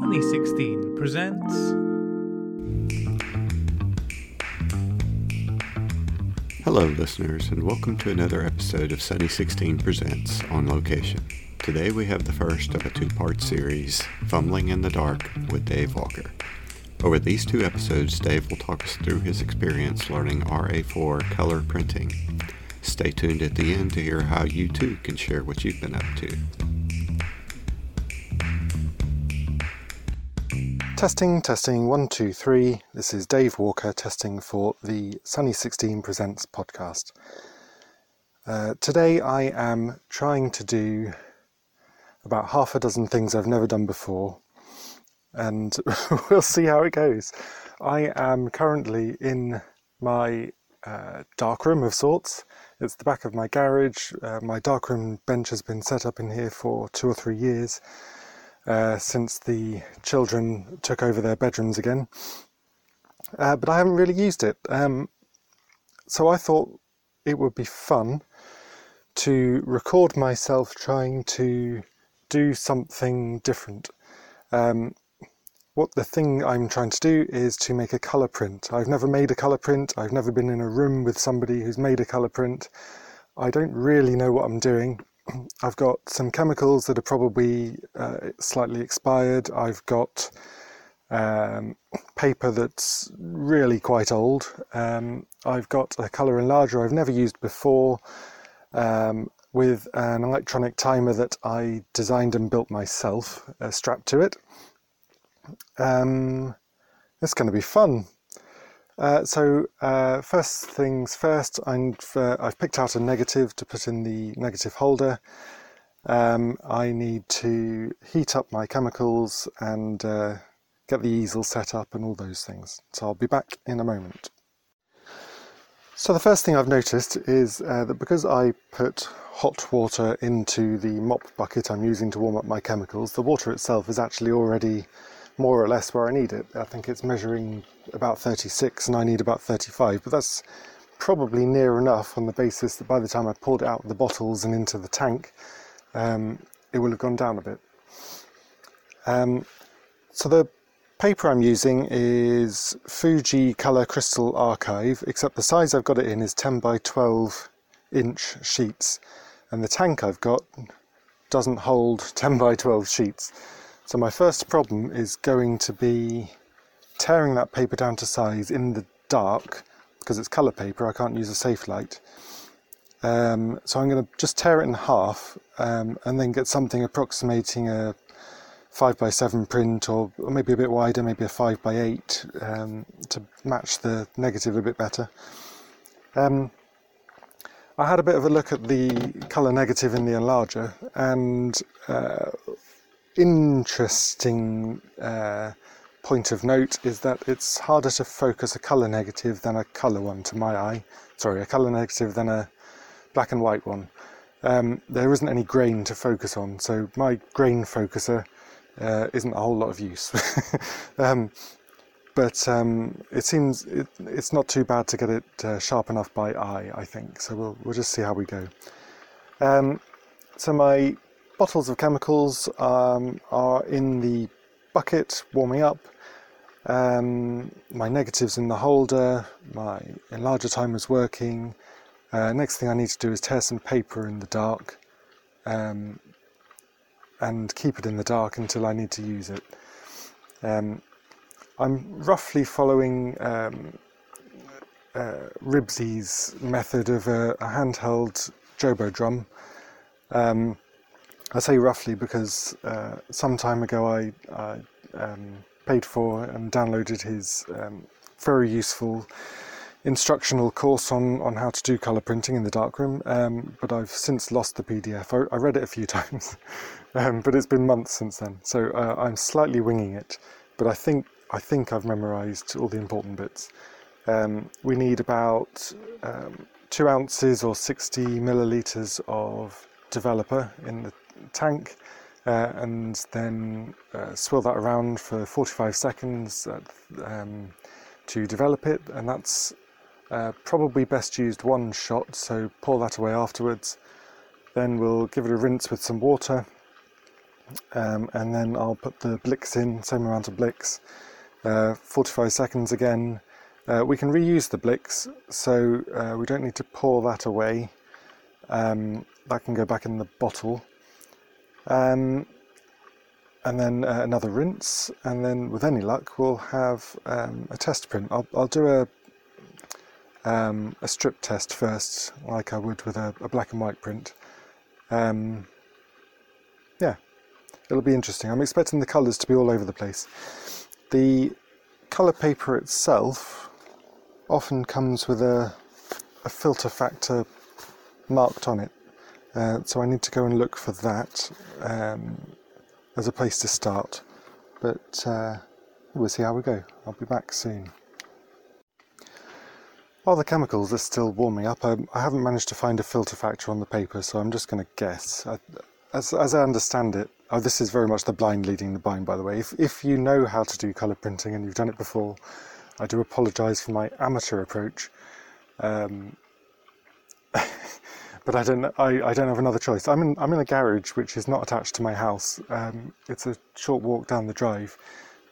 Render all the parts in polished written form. Sunny 16 presents. Hello listeners, and welcome to another episode of Sunny 16 Presents on Location. Today we have the first of a two-part series, Fumbling in the Dark with Dave Walker. Over these two episodes, Dave will talk us through his experience learning RA4 color printing. Stay tuned at the end to hear how you too can share what you've been up to. Testing, 1, 2, 3. This is Dave Walker testing for the Sunny 16 Presents podcast. Today I am trying to do about half a dozen things I've never done before, and we'll see how it goes. I am currently in my darkroom of sorts. It's the back of my garage. My darkroom bench has been set up in here for 2 or 3 years. Since the children took over their bedrooms again, but I haven't really used it, so I thought it would be fun to record myself trying to do something different. What the thing I'm trying to do is to make a colour print. I've never made a colour print. I've never been in a room with somebody who's made a colour print. I don't really know what I'm doing. I've got some chemicals that are probably slightly expired. I've got paper that's really quite old. I've got a colour enlarger I've never used before, with an electronic timer that I designed and built myself, strapped to it. It's going to be fun. So first things first, I've picked out a negative to put in the negative holder. I need to heat up my chemicals and get the easel set up and all those things. So I'll be back in a moment. So the first thing I've noticed is that because I put hot water into the mop bucket I'm using to warm up my chemicals, the water itself is actually already more or less where I need it. I think it's measuring about 36 and I need about 35, but that's probably near enough on the basis that by the time I poured it out of the bottles and into the tank, it will have gone down a bit. So the paper I'm using is Fuji Colour Crystal Archive, except the size I've got it in is 10 by 12 inch sheets, and the tank I've got doesn't hold 10 by 12 sheets. So my first problem is going to be tearing that paper down to size in the dark, because it's colour paper, I can't use a safe light. So I'm going to just tear it in half, and then get something approximating a 5 by 7 print, or maybe a bit wider, maybe a 5 by 8, to match the negative a bit better. I had a bit of a look at the colour negative in the enlarger, and interesting point of note is that it's harder to focus a colour negative than a colour one to my eye. Sorry, a colour negative than a black and white one. There isn't any grain to focus on, so my grain focuser isn't a whole lot of use. But it seems it's not too bad to get it sharp enough by eye, I think. So we'll just see how we go. So my bottles of chemicals are in the bucket warming up, my negative's in the holder, my enlarger timer's working. Next thing I need to do is tear some paper in the dark, and keep it in the dark until I need to use it. I'm roughly following Ribsy's method of a handheld Jobo drum. I say roughly because some time ago I paid for and downloaded his very useful instructional course on how to do colour printing in the darkroom, but I've since lost the PDF. I read it a few times, but it's been months since then, so I'm slightly winging it, but I think I've memorised all the important bits. We need about 2 ounces or 60 millilitres of developer in the tank, and then swirl that around for 45 seconds to develop it, and that's probably best used one shot, so pour that away afterwards. Then we'll give it a rinse with some water, and then I'll put the Blix in, same amount of Blix, 45 seconds again. We can reuse the Blix, so we don't need to pour that away. That can go back in the bottle. And then another rinse, and then with any luck we'll have a test print. I'll do a strip test first, like I would with a black and white print. Yeah, it'll be interesting. I'm expecting the colours to be all over the place. The colour paper itself often comes with a filter factor marked on it, so I need to go and look for that as a place to start, but we'll see how we go. I'll be back soon. While the chemicals are still warming up, I haven't managed to find a filter factor on the paper, so I'm just going to guess. As I understand it, this is very much the blind leading the blind, by the way. If you know how to do colour printing and you've done it before, I do apologise for my amateur approach. But I don't have another choice. I'm in a garage which is not attached to my house. It's a short walk down the drive,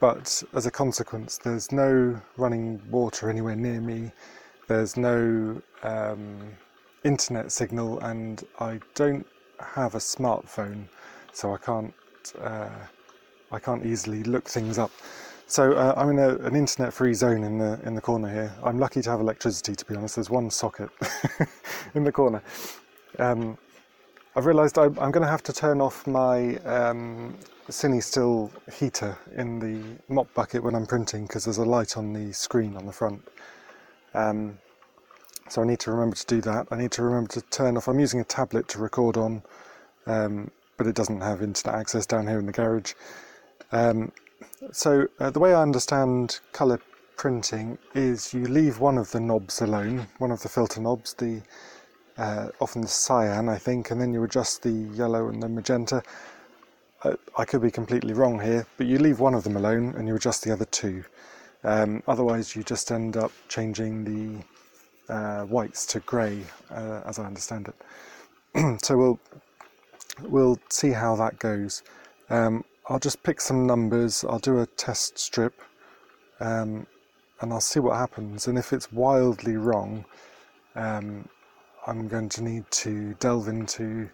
but as a consequence, there's no running water anywhere near me. There's no internet signal, and I don't have a smartphone, so I can't easily look things up. So I'm in an internet-free zone in the corner here. I'm lucky to have electricity, to be honest. There's one socket in the corner. I've realised I'm going to have to turn off my CineStill heater in the mop bucket when I'm printing, because there's a light on the screen on the front. So I need to remember to do that. I need to remember to turn off. I'm using a tablet to record on, but it doesn't have internet access down here in the garage. So the way I understand colour printing is you leave one of the knobs alone, one of the filter knobs, often the cyan, I think, and then you adjust the yellow and the magenta. I could be completely wrong here, but you leave one of them alone and you adjust the other two. Otherwise you just end up changing the whites to grey, as I understand it. So we'll see how that goes. I'll just pick some numbers, I'll do a test strip, and I'll see what happens, and if it's wildly wrong, I'm going to need to delve into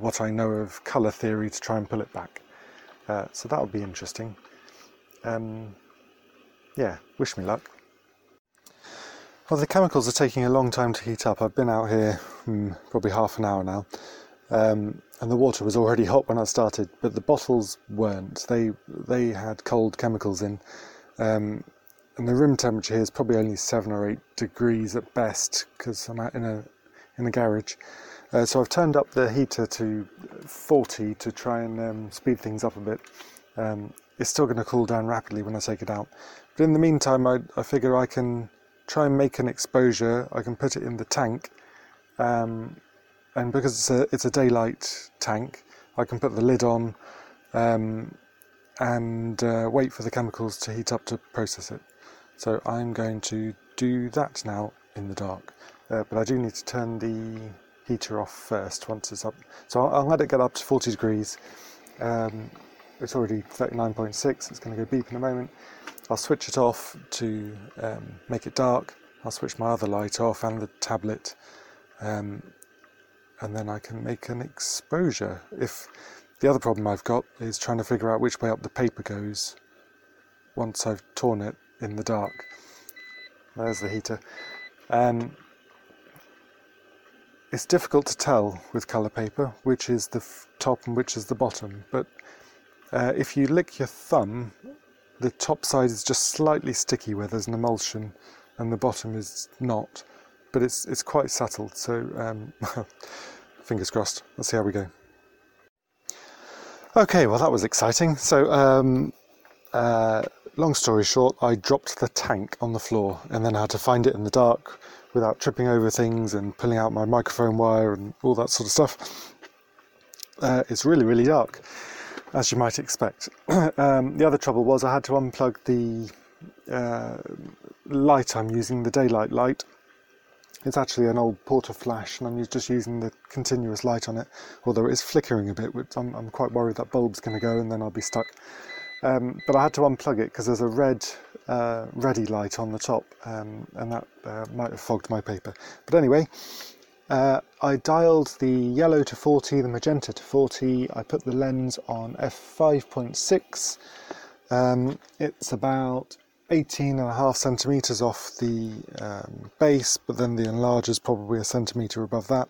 what I know of colour theory to try and pull it back. So that'll be interesting. Yeah, wish me luck. Well, the chemicals are taking a long time to heat up. I've been out here probably half an hour now. And the water was already hot when I started, but the bottles weren't. They had cold chemicals in, and the room temperature here is probably only 7 or 8 degrees at best, because I'm out in a garage. So I've turned up the heater to 40 to try and speed things up a bit. It's still going to cool down rapidly when I take it out, but in the meantime, I figure I can try and make an exposure. I can put it in the tank. And because it's a daylight tank, I can put the lid on and wait for the chemicals to heat up to process it. So I'm going to do that now in the dark. But I do need to turn the heater off first once it's up. So I'll let it get up to 40 degrees. It's already 39.6. It's going to go beep in a moment. I'll switch it off to make it dark. I'll switch my other light off and the tablet. And then I can make an exposure. If the other problem I've got is trying to figure out which way up the paper goes once I've torn it in the dark. There's the heater. It's difficult to tell with colour paper which is the top and which is the bottom, but if you lick your thumb, the top side is just slightly sticky where there's an emulsion and the bottom is not. But it's quite subtle, so fingers crossed. Let's see how we go. Okay, well that was exciting. So long story short, I dropped the tank on the floor and then I had to find it in the dark without tripping over things and pulling out my microphone wire and all that sort of stuff. It's really, really dark, as you might expect. The other trouble was I had to unplug the light I'm using, the daylight light, It's actually an old Porter flash, and I'm just using the continuous light on it, although it is flickering a bit, which I'm quite worried that bulb's going to go and then I'll be stuck. But I had to unplug it because there's a red ready light on the top, and that might have fogged my paper. But anyway, I dialed the yellow to 40, the magenta to 40. I put the lens on f5.6. It's about 18.5 centimetres off the base, but then the enlarger's probably a centimetre above that.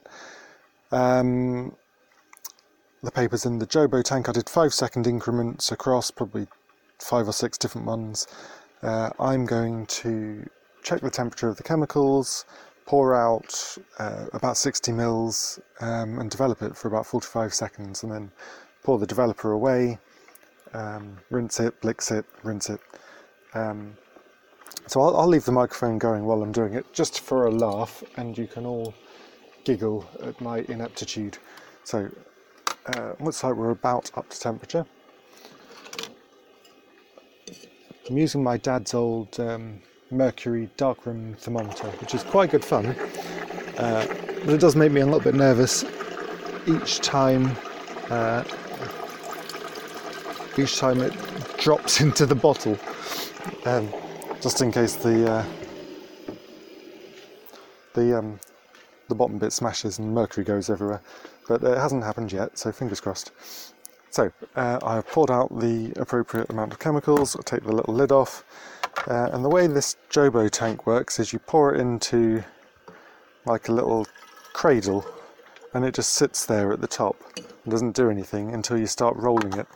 The paper's in the Jobo tank. I did 5-second increments across, probably 5 or 6 different ones. I'm going to check the temperature of the chemicals, pour out about 60 mils and develop it for about 45 seconds, and then pour the developer away, rinse it, blix it, rinse it. So I'll leave the microphone going while I'm doing it, just for a laugh, and you can all giggle at my ineptitude. So looks like we're about up to temperature. I'm using my dad's old mercury darkroom thermometer, which is quite good fun, but it does make me a little bit nervous each time it drops into the bottle. Just in case the bottom bit smashes and mercury goes everywhere, but it hasn't happened yet, so fingers crossed. So I've poured out the appropriate amount of chemicals. I'll take the little lid off, and the way this Jobo tank works is you pour it into like a little cradle, and it just sits there at the top and doesn't do anything until you start rolling it,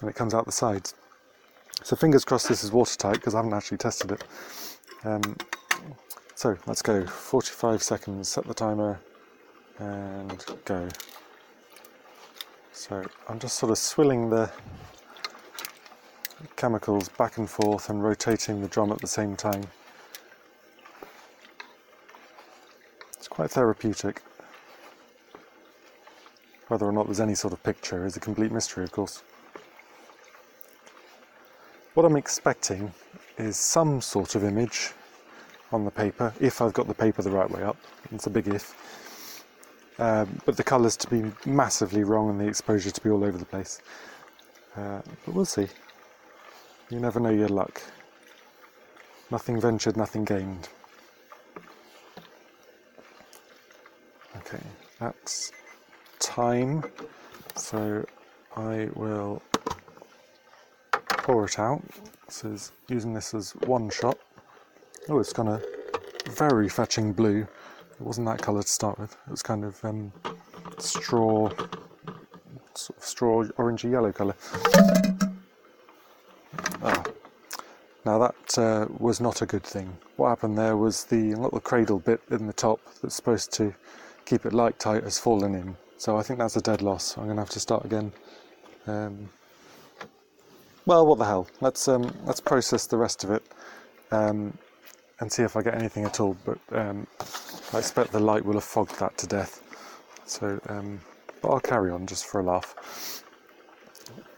and it comes out the sides. So fingers crossed this is watertight, because I haven't actually tested it. So let's go, 45 seconds, set the timer, and go. So I'm just sort of swilling the chemicals back and forth and rotating the drum at the same time. It's quite therapeutic. Whether or not there's any sort of picture is a complete mystery, of course. What I'm expecting is some sort of image on the paper, if I've got the paper the right way up. It's a big if. But the colours to be massively wrong and the exposure to be all over the place. But we'll see. You never know your luck. Nothing ventured, nothing gained. Okay, that's time. So I will pour it out. This is using this as one shot. Oh, it's gone a very fetching blue. It wasn't that colour to start with. It was kind of straw orangey yellow colour. Ah, now that was not a good thing. What happened there was the little cradle bit in the top that's supposed to keep it light tight has fallen in. So I think that's a dead loss. I'm going to have to start again. Well, what the hell? Let's process the rest of it and see if I get anything at all. But I expect the light will have fogged that to death. So, but I'll carry on just for a laugh.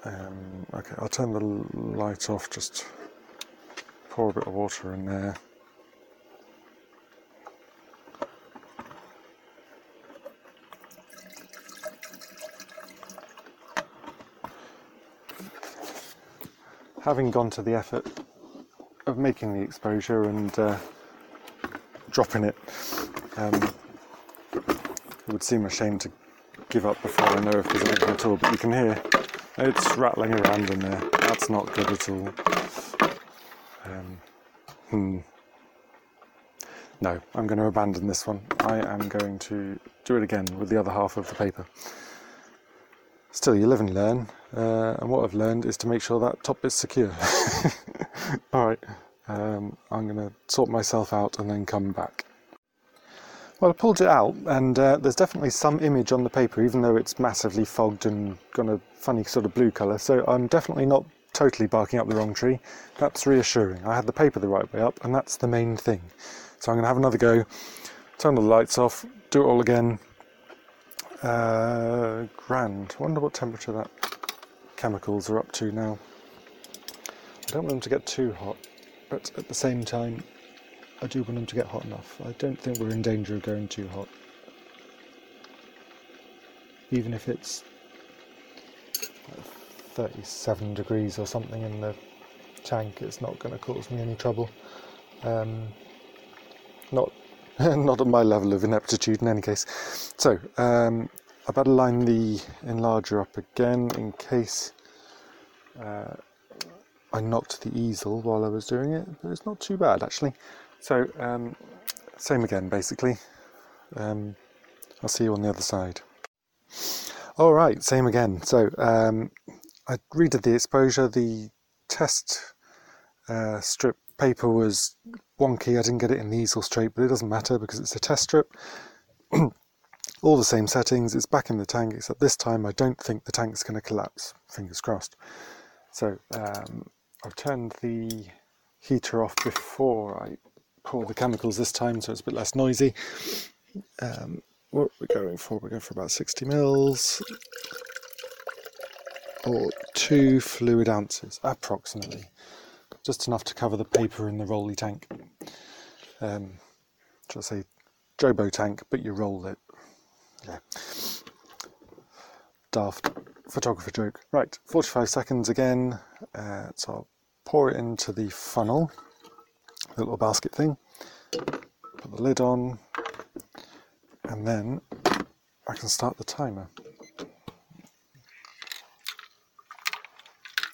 Okay, I'll turn the light off. Just pour a bit of water in there. Having gone to the effort of making the exposure and dropping it, it would seem a shame to give up before I know if there's anything at all, but you can hear it's rattling around in there. That's not good at all. No, I'm going to abandon this one. I am going to do it again with the other half of the paper. Still, you live and learn, and what I've learned is to make sure that top bit's secure. Alright, I'm going to sort myself out and then come back. Well, I pulled it out, and there's definitely some image on the paper, even though it's massively fogged and got a funny sort of blue colour, so I'm definitely not totally barking up the wrong tree. That's reassuring. I had the paper the right way up, and that's the main thing. So I'm going to have another go, turn the lights off, do it all again. Grand. I wonder what temperature that chemicals are up to now. I don't want them to get too hot, but at the same time I do want them to get hot enough. I don't think we're in danger of going too hot. Even if it's 37 degrees or something in the tank, it's not going to cause me any trouble. Not at my level of ineptitude in any case. So, I better line the enlarger up again in case I knocked the easel while I was doing it, but it's not too bad actually. So, same again basically. I'll see you on the other side. Alright, same again. So, I redid the exposure. The test strip paper was wonky. I didn't get it in the easel straight, but it doesn't matter because it's a test strip. All the same settings, it's back in the tank, except this time I don't think the tank's going to collapse, fingers crossed. So I've turned the heater off before I pour the chemicals this time, so it's a bit less noisy. What are we going for? We're going for about 60 mils or 2 fluid ounces approximately, just enough to cover the paper in the rolly tank. Should I say Jobo tank, but you roll it. Yeah. Daft photographer joke. Right, 45 seconds again. So I'll pour it into the funnel, the little basket thing, put the lid on, and then I can start the timer.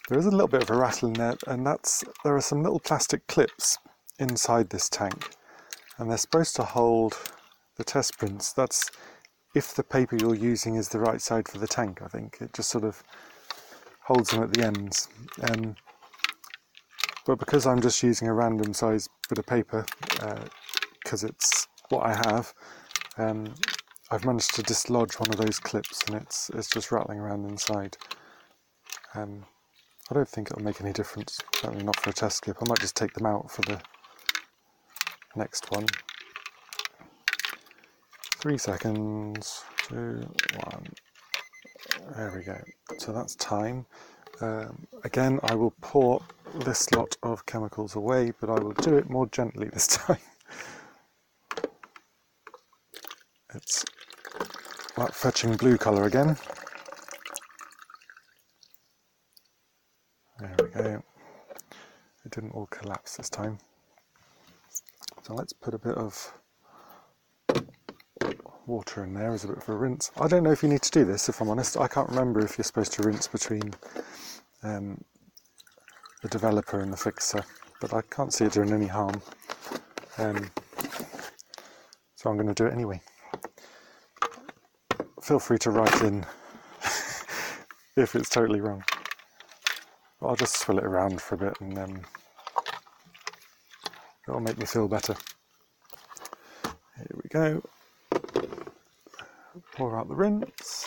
There is a little bit of a rattle in there, and there are some little plastic clips inside this tank, and they're supposed to hold the test prints. That's if the paper you're using is the right side for the tank, I think. It just sort of holds them at the ends. But because I'm just using a random size bit of paper, because it's what I have, I've managed to dislodge one of those clips, and it's just rattling around inside. I don't think it'll make any difference, certainly not for a test clip. I might just take them out for the next one. 3 seconds, 2, 1, there we go. So that's time. Again, I will pour this lot of chemicals away, but I will do it more gently this time. It's that fetching blue colour again. There we go. It didn't all collapse this time. So let's put a bit of water in there as a bit of a rinse. I don't know if you need to do this, if I'm honest. I can't remember if you're supposed to rinse between the developer and the fixer, but I can't see it doing any harm. So I'm going to do it anyway. Feel free to write in if it's totally wrong. But I'll just swill it around for a bit, and it'll make me feel better. Here we go. Pour out the rinse.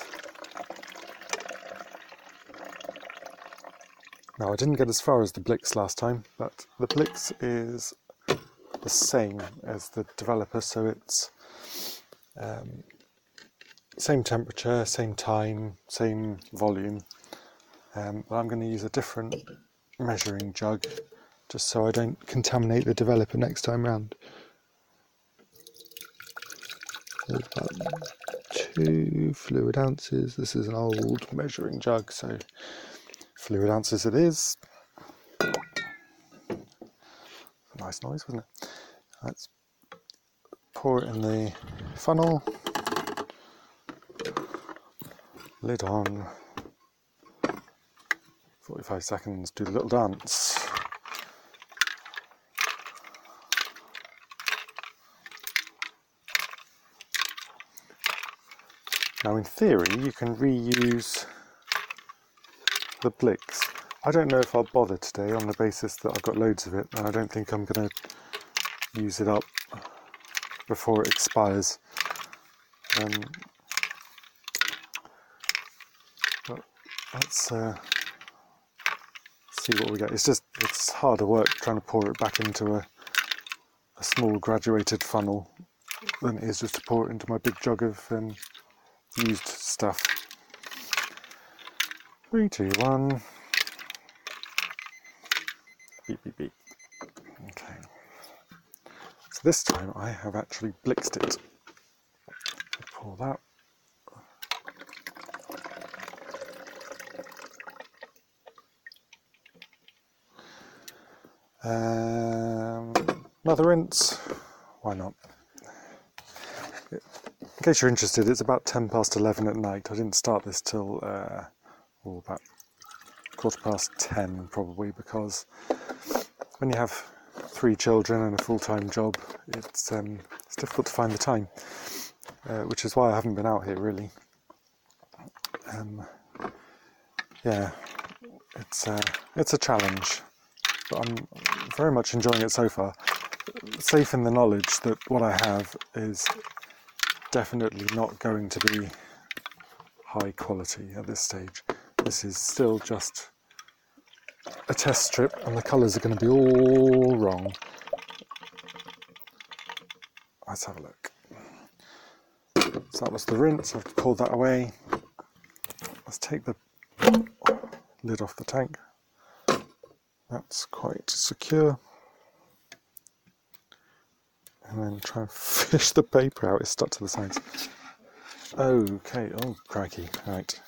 Now, I didn't get as far as the Blix last time, but the Blix is the same as the developer, so it's same temperature, same time, same volume. But I'm going to use a different measuring jug just so I don't contaminate the developer next time round. About 2 fluid ounces. This is an old measuring jug, so fluid ounces it is. Nice noise, wasn't it? Let's pour it in the funnel. Lid on. 45 seconds, do the little dance. Now, in theory, you can reuse the Blix. I don't know if I'll bother today on the basis that I've got loads of it, and I don't think I'm going to use it up before it expires. But let's see what we get. It's harder work trying to pour it back into a small graduated funnel than it is just to pour it into my big jug of used stuff. 3, 2, 1. Beep, beep, beep. Okay. So this time I have actually blitzed it. Pull that. Another rinse, why not? In case you're interested, it's about 10 past 11 at night. I didn't start this till about 10:15 probably, because when you have 3 children and a full-time job, it's difficult to find the time, which is why I haven't been out here really. Yeah, it's a challenge, but I'm very much enjoying it so far, safe in the knowledge that what I have is definitely not going to be high quality at this stage. This is still just a test strip and the colours are going to be all wrong. Let's have a look. So that was the rinse, I've pulled that away. Let's take the lid off the tank. That's quite secure. And then try and fish the paper out, it's stuck to the sides. Okay, oh crikey, right.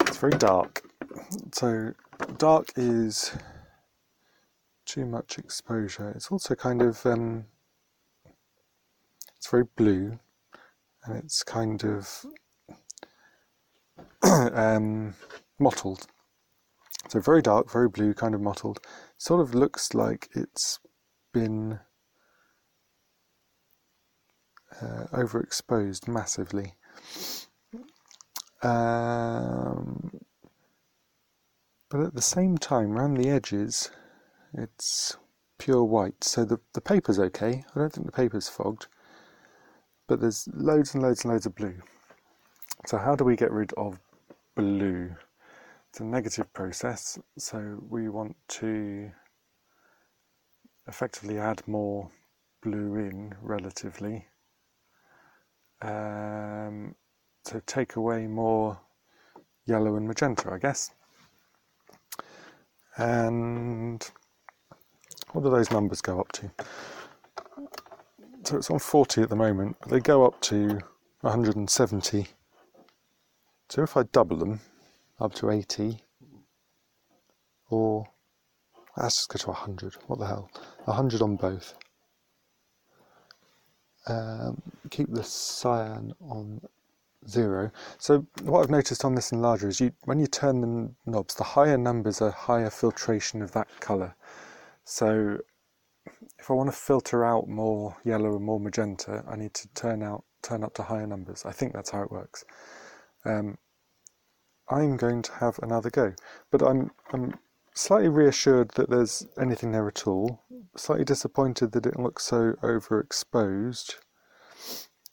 It's very dark. So dark is too much exposure. It's also kind of, it's very blue and it's kind of mottled. So very dark, very blue, kind of mottled. Sort of looks like it's been overexposed massively. But at the same time, around the edges, it's pure white. So the paper's okay. I don't think the paper's fogged. But there's loads and loads and loads of blue. So how do we get rid of blue? It's a negative process, so we want to effectively add more blue in relatively. So take away more yellow and magenta, I guess. And what do those numbers go up to? So it's on 40 at the moment, but they go up to 170. So if I double them, up to 80, or let's just go to 100, what the hell, 100 on both. Keep the cyan on 0. So what I've noticed on this enlarger is when you turn the knobs, the higher numbers are higher filtration of that colour. So if I want to filter out more yellow and more magenta, I need to turn up to higher numbers. I think that's how it works. I'm going to have another go, but I'm slightly reassured that there's anything there at all. Slightly disappointed that it looks so overexposed,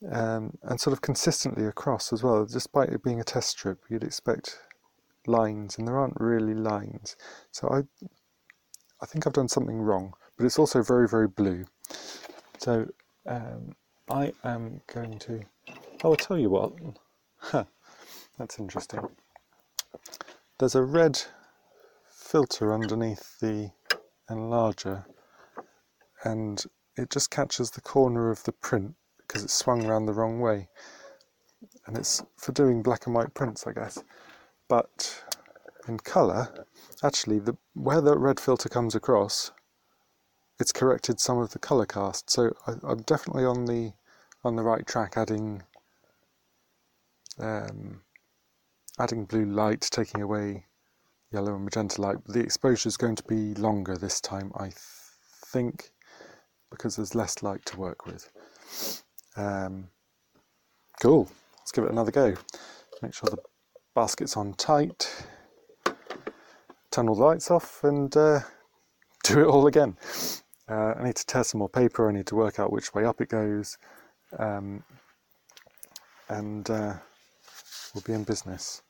and sort of consistently across as well. Despite it being a test strip, you'd expect lines, and there aren't really lines. So I think I've done something wrong, but it's also very, very blue. So I am going to. Oh, I'll tell you what. Huh, that's interesting. There's a red filter underneath the enlarger and it just catches the corner of the print because it's swung around the wrong way, and it's for doing black and white prints, I guess. But in colour, actually, where that red filter comes across, it's corrected some of the colour cast. So I'm definitely on the right track, adding blue light, taking away yellow and magenta light. The exposure is going to be longer this time, I think, because there's less light to work with. Cool, let's give it another go. Make sure the basket's on tight, turn all the lights off and do it all again. I need to tear some more paper, I need to work out which way up it goes, and we'll be in business.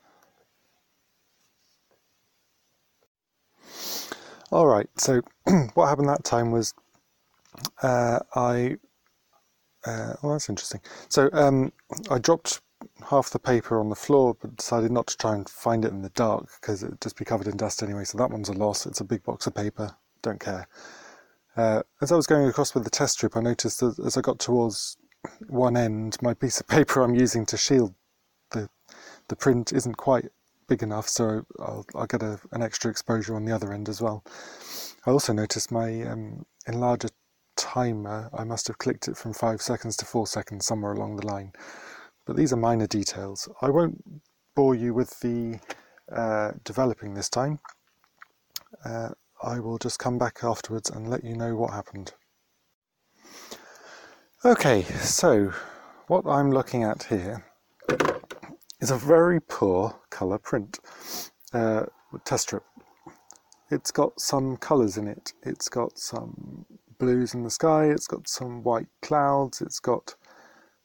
All right, so what happened that time was well, that's interesting. So I dropped half the paper on the floor, but decided not to try and find it in the dark because it'd just be covered in dust anyway. So that one's a loss. It's a big box of paper. Don't care. As I was going across with the test strip, I noticed that as I got towards one end, my piece of paper I'm using to shield the print isn't quite big enough, so I'll get an extra exposure on the other end as well. I also noticed my enlarger timer, I must have clicked it from 5 seconds to 4 seconds somewhere along the line. But these are minor details. I won't bore you with the developing this time. I will just come back afterwards and let you know what happened. Okay, so what I'm looking at here is a very poor colour print test strip. It's got some colours in it. It's got some blues in the sky, it's got some white clouds, it's got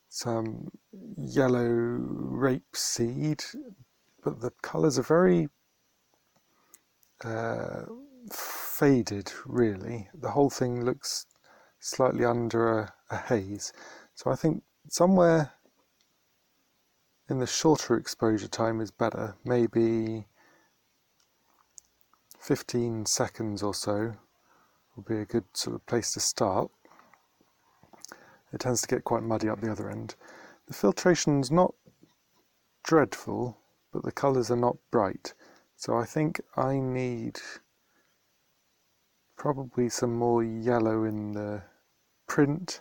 some yellow rape seed, but the colours are very faded, really. The whole thing looks slightly under a haze. So I think somewhere in the shorter exposure time is better, maybe 15 seconds or so will be a good sort of place to start. It tends to get quite muddy up the other end. The filtration's not dreadful, but the colours are not bright. So I think I need probably some more yellow in the print.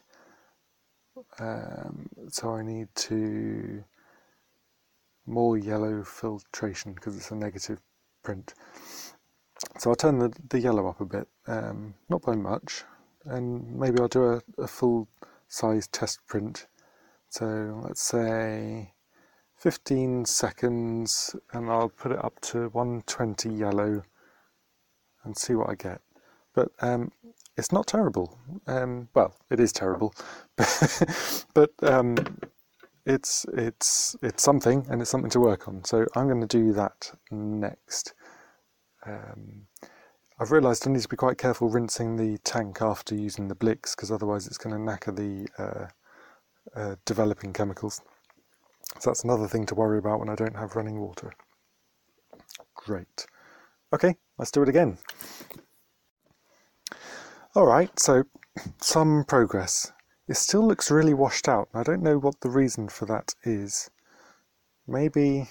So I need to more yellow filtration because it's a negative print. So I'll turn the yellow up a bit, not by much, and maybe I'll do a full size test print. So let's say 15 seconds and I'll put it up to 120 yellow and see what I get. But it's not terrible. Well, it is terrible, but it's something, and it's something to work on. So I'm going to do that next. I've realised I need to be quite careful rinsing the tank after using the Blix, because otherwise it's going to knacker the developing chemicals. So that's another thing to worry about when I don't have running water. Great. Okay, let's do it again. Alright, so some progress. It still looks really washed out, and I don't know what the reason for that is. Maybe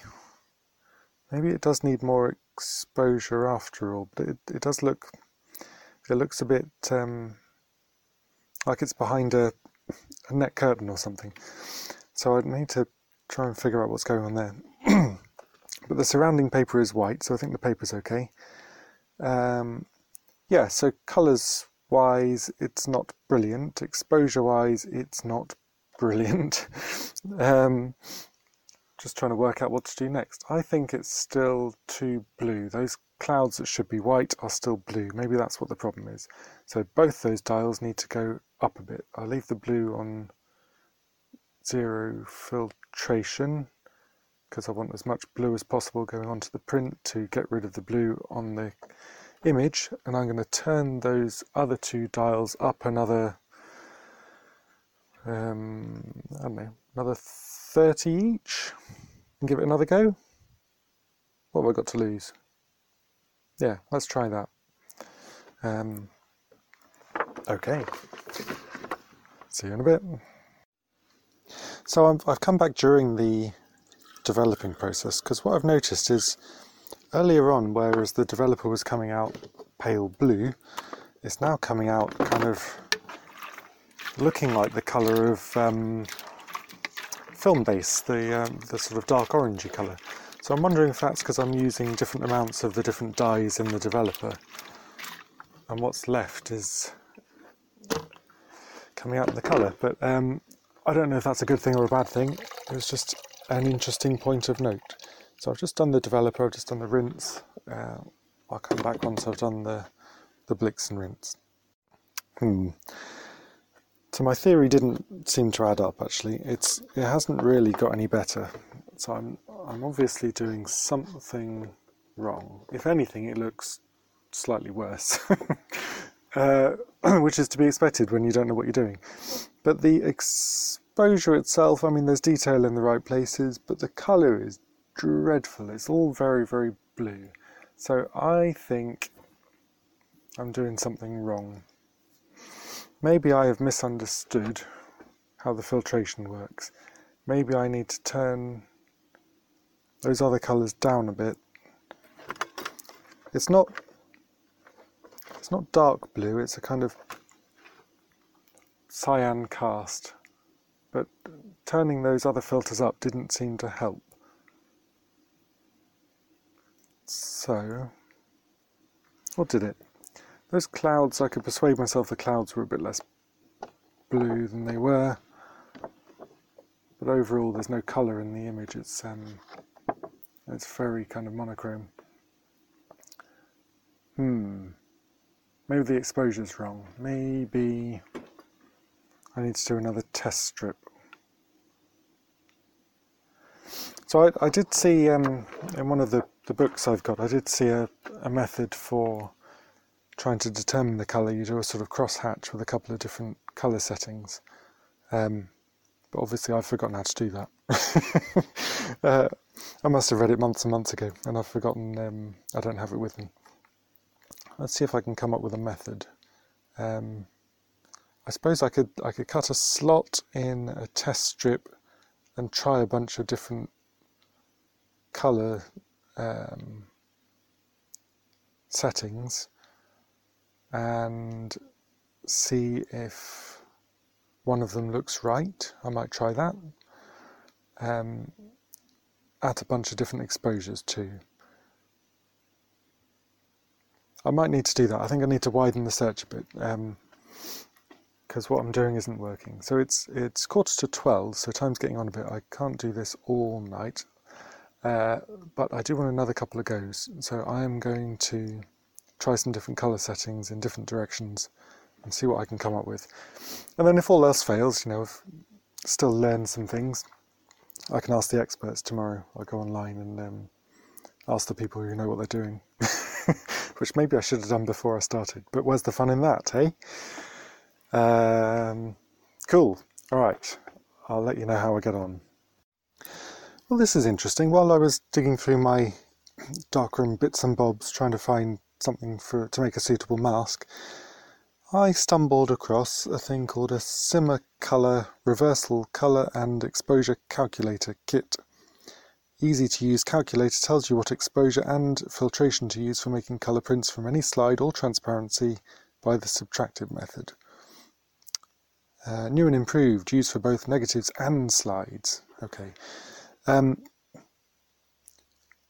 it does need more exposure after all, but it does look, it looks a bit like it's behind a net curtain or something. So I need to try and figure out what's going on there. But the surrounding paper is white, so I think the paper's okay. Yeah, so colours-wise, it's not brilliant. Exposure-wise, it's not brilliant. Just trying to work out what to do next. I think it's still too blue. Those clouds that should be white are still blue. Maybe that's what the problem is. So both those dials need to go up a bit. I'll leave the blue on zero filtration because I want as much blue as possible going onto the print to get rid of the blue on the image. And I'm going to turn those other two dials up another, I don't know, another 30 each and give it another go. What have I got to lose? Yeah, let's try that. Okay, see you in a bit. So I've come back during the developing process because what I've noticed is earlier on, whereas the developer was coming out pale blue, it's now coming out kind of looking like the colour of film base, the sort of dark orangey colour. So I'm wondering if that's because I'm using different amounts of the different dyes in the developer, and what's left is coming out in the colour. But I don't know if that's a good thing or a bad thing. It was just an interesting point of note. So I've just done the developer, I've just done the rinse. I'll come back once I've done the Blix and rinse. So my theory didn't seem to add up, actually. It hasn't really got any better. So I'm obviously doing something wrong. If anything, it looks slightly worse, which is to be expected when you don't know what you're doing. But the exposure itself, I mean, there's detail in the right places, but the colour is dreadful. It's all very, very blue. So I think I'm doing something wrong. Maybe I have misunderstood how the filtration works. Maybe I need to turn those other colours down a bit. It's not dark blue, it's a kind of cyan cast, but turning those other filters up didn't seem to help. So, or did it? Those clouds, I could persuade myself the clouds were a bit less blue than they were, but overall there's no colour in the image. It's very kind of monochrome. Maybe the exposure's wrong. Maybe I need to do another test strip. So I did see in one of the books I've got, I did see a method for trying to determine the colour. You do a sort of crosshatch with a couple of different colour settings. But obviously I've forgotten how to do that. I must have read it months and months ago, and I've forgotten, I don't have it with me. Let's see if I can come up with a method. I suppose I could cut a slot in a test strip and try a bunch of different colour settings and see if one of them looks right. I might try that. At a bunch of different exposures too. I might need to do that. I think I need to widen the search a bit, because what I'm doing isn't working. So it's 11:45, so time's getting on a bit. I can't do this all night, but I do want another couple of goes. So I am going to try some different colour settings in different directions and see what I can come up with. And then if all else fails, I've still learned some things. I can ask the experts tomorrow. I'll go online and ask the people who know what they're doing. Which maybe I should have done before I started, but where's the fun in that, hey? Cool, all right, I'll let you know how I get on. Well, this is interesting. While I was digging through my darkroom bits and bobs, trying to find something to make a suitable mask, I stumbled across a thing called a Simmer Colour, Reversal Colour and Exposure Calculator Kit. Easy to use calculator tells you what exposure and filtration to use for making colour prints from any slide or transparency by the subtractive method. New and improved, used for both negatives and slides. Okay.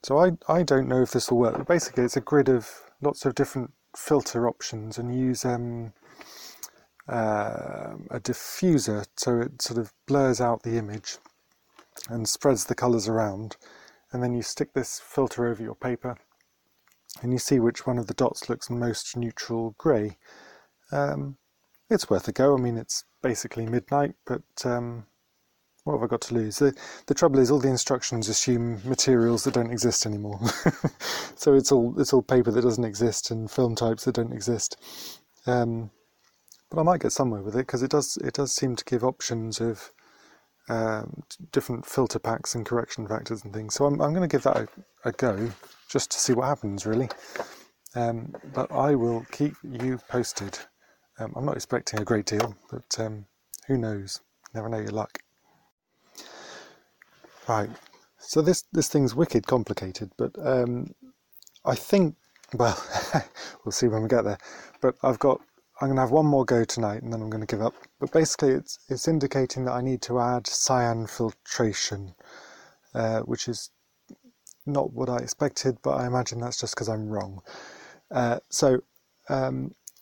So I don't know if this will work. Basically, it's a grid of lots of different filter options, and you use a diffuser so it sort of blurs out the image and spreads the colours around, and then you stick this filter over your paper and you see which one of the dots looks most neutral grey. It's worth a go. I mean, it's basically midnight, but what have I got to lose? The trouble is all the instructions assume materials that don't exist anymore. So it's all paper that doesn't exist and film types that don't exist. But I might get somewhere with it, because it does seem to give options of different filter packs and correction factors and things, so I'm going to give that a go just to see what happens, really. But I will keep you posted. I'm not expecting a great deal, but who knows, never know your luck. Right, so this thing's wicked complicated, but I think, well, we'll see when we get there, but I'm going to have one more go tonight and then I'm going to give up. But basically it's indicating that I need to add cyan filtration, which is not what I expected, but I imagine that's just because I'm wrong. So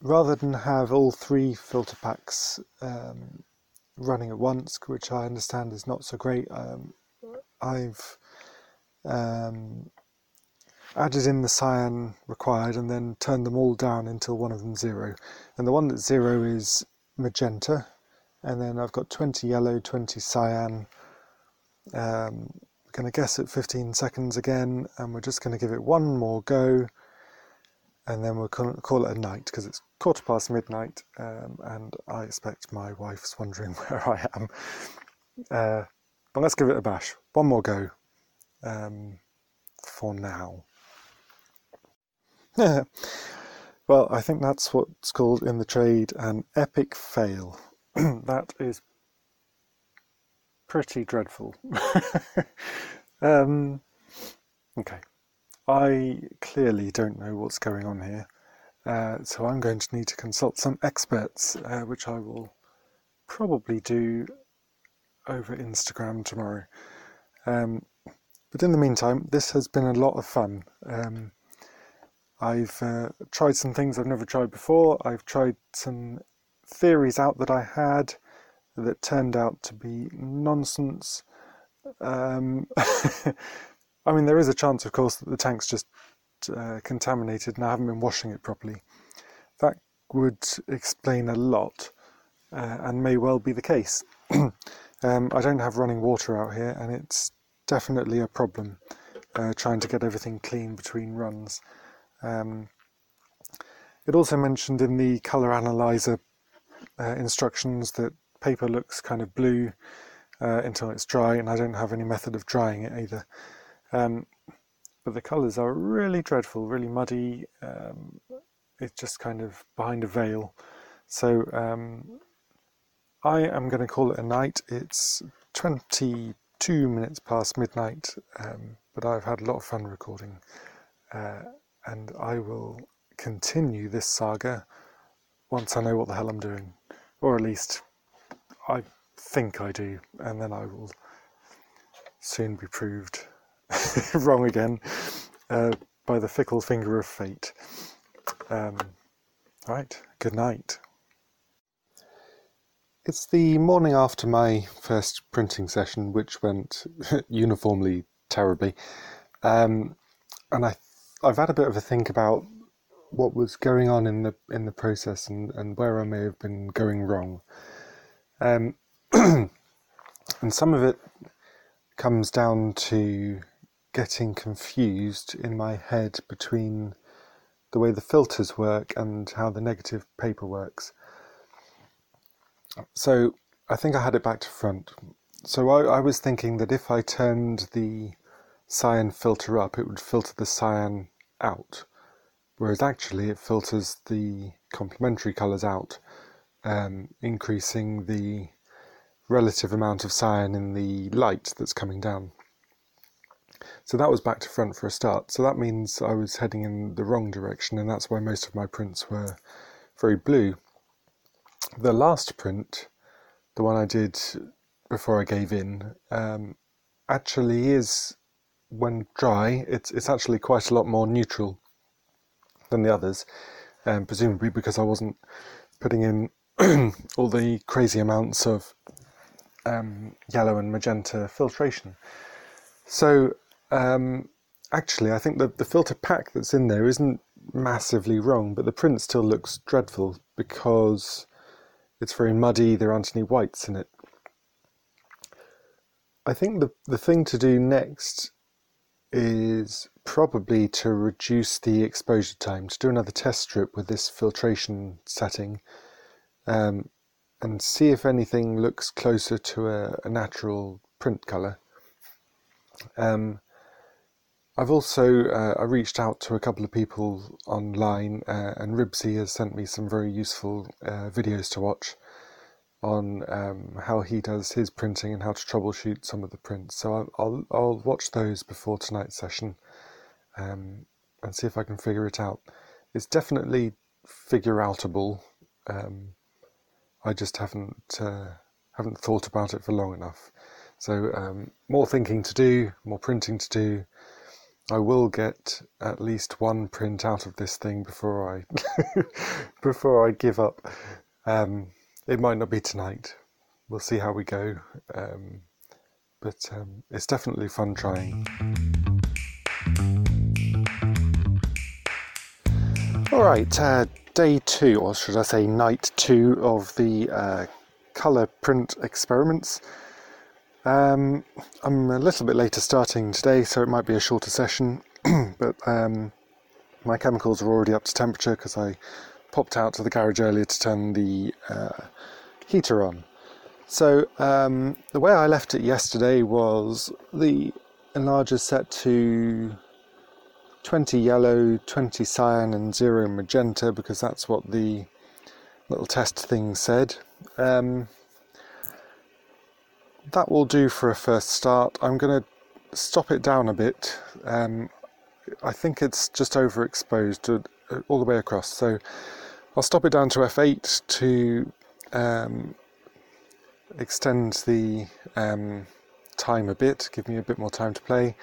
rather than have all three filter packs running at once, which I understand is not so great, I've added in the cyan required and then turned them all down until one of them's zero. And the one that's zero is magenta, and then I've got 20 yellow, 20 cyan. We're going to guess at 15 seconds again, and we're just going to give it one more go, and then we'll call it a night, because it's midnight, and I expect my wife's wondering where I am. But let's give it a bash. One more go for now. Well, Well, I think that's what's called in the trade an epic fail. That is pretty dreadful. Okay, I clearly don't know what's going on here, so I'm going to need to consult some experts, which I will probably do over Instagram tomorrow. But in the meantime, this has been a lot of fun. I've tried some things I've never tried before. I've tried some theories out that I had that turned out to be nonsense. I mean, there is a chance, of course, that the tank's just contaminated and I haven't been washing it properly. That would explain a lot, and may well be the case. I don't have running water out here, and it's definitely a problem trying to get everything clean between runs. It also mentioned in the colour analyzer instructions that paper looks kind of blue until it's dry, and I don't have any method of drying it either. But the colours are really dreadful, really muddy. It's just kind of behind a veil. So I am going to call it a night. It's 22 minutes past midnight, but I've had a lot of fun recording, and I will continue this saga once I know what the hell I'm doing, or at least I think I do, and then I will soon be proved wrong again by the fickle finger of fate. Right, good night. It's the morning after my first printing session, which went uniformly terribly, and I've had a bit of a think about what was going on in the process and where I may have been going wrong, and some of it comes down to getting confused in my head between the way the filters work and how the negative paper works. So I think I had it back to front. So I was thinking that if I turned the cyan filter up, it would filter the cyan out, whereas actually it filters the complementary colours out, increasing the relative amount of cyan in the light that's coming down. So that was back to front for a start. So that means I was heading in the wrong direction, and that's why most of my prints were very blue. The last print, the one I did before I gave in, actually is, when dry, it's actually quite a lot more neutral than the others, presumably because I wasn't putting in all the crazy amounts of yellow and magenta filtration. So actually I think that the filter pack that's in there isn't massively wrong, but the print still looks dreadful because it's very muddy, there aren't any whites in it. I think the thing to do next is probably to reduce the exposure time, to do another test strip with this filtration setting, and see if anything looks closer to a natural print colour. I've also I reached out to a couple of people online, and Ribsy has sent me some very useful videos to watch on how he does his printing and how to troubleshoot some of the prints. So I'll watch those before tonight's session, and see if I can figure it out. It's definitely figure outable. I just haven't thought about it for long enough. So more thinking to do, more printing to do. I will get at least one print out of this thing before I before I give up. It might not be tonight. We'll see how we go. But it's definitely fun trying. All right, day two, or should I say night two of the colour print experiments. I'm a little bit later starting today, so it might be a shorter session, but my chemicals are already up to temperature because I popped out to the garage earlier to turn the heater on. So the way I left it yesterday was the enlarger set to 20 yellow, 20 cyan and 0 magenta, because that's what the little test thing said. That will do for a first start. I'm going to stop it down a bit. I think it's just overexposed all the way across, so I'll stop it down to F8 to extend the time a bit, give me a bit more time to play,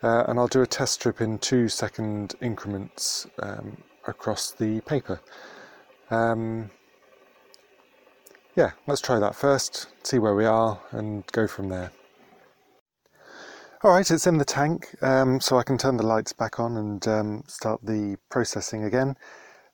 and I'll do a test strip in 2-second increments across the paper. Yeah, let's try that first, see where we are and go from there. Alright, it's in the tank, so I can turn the lights back on and start the processing again.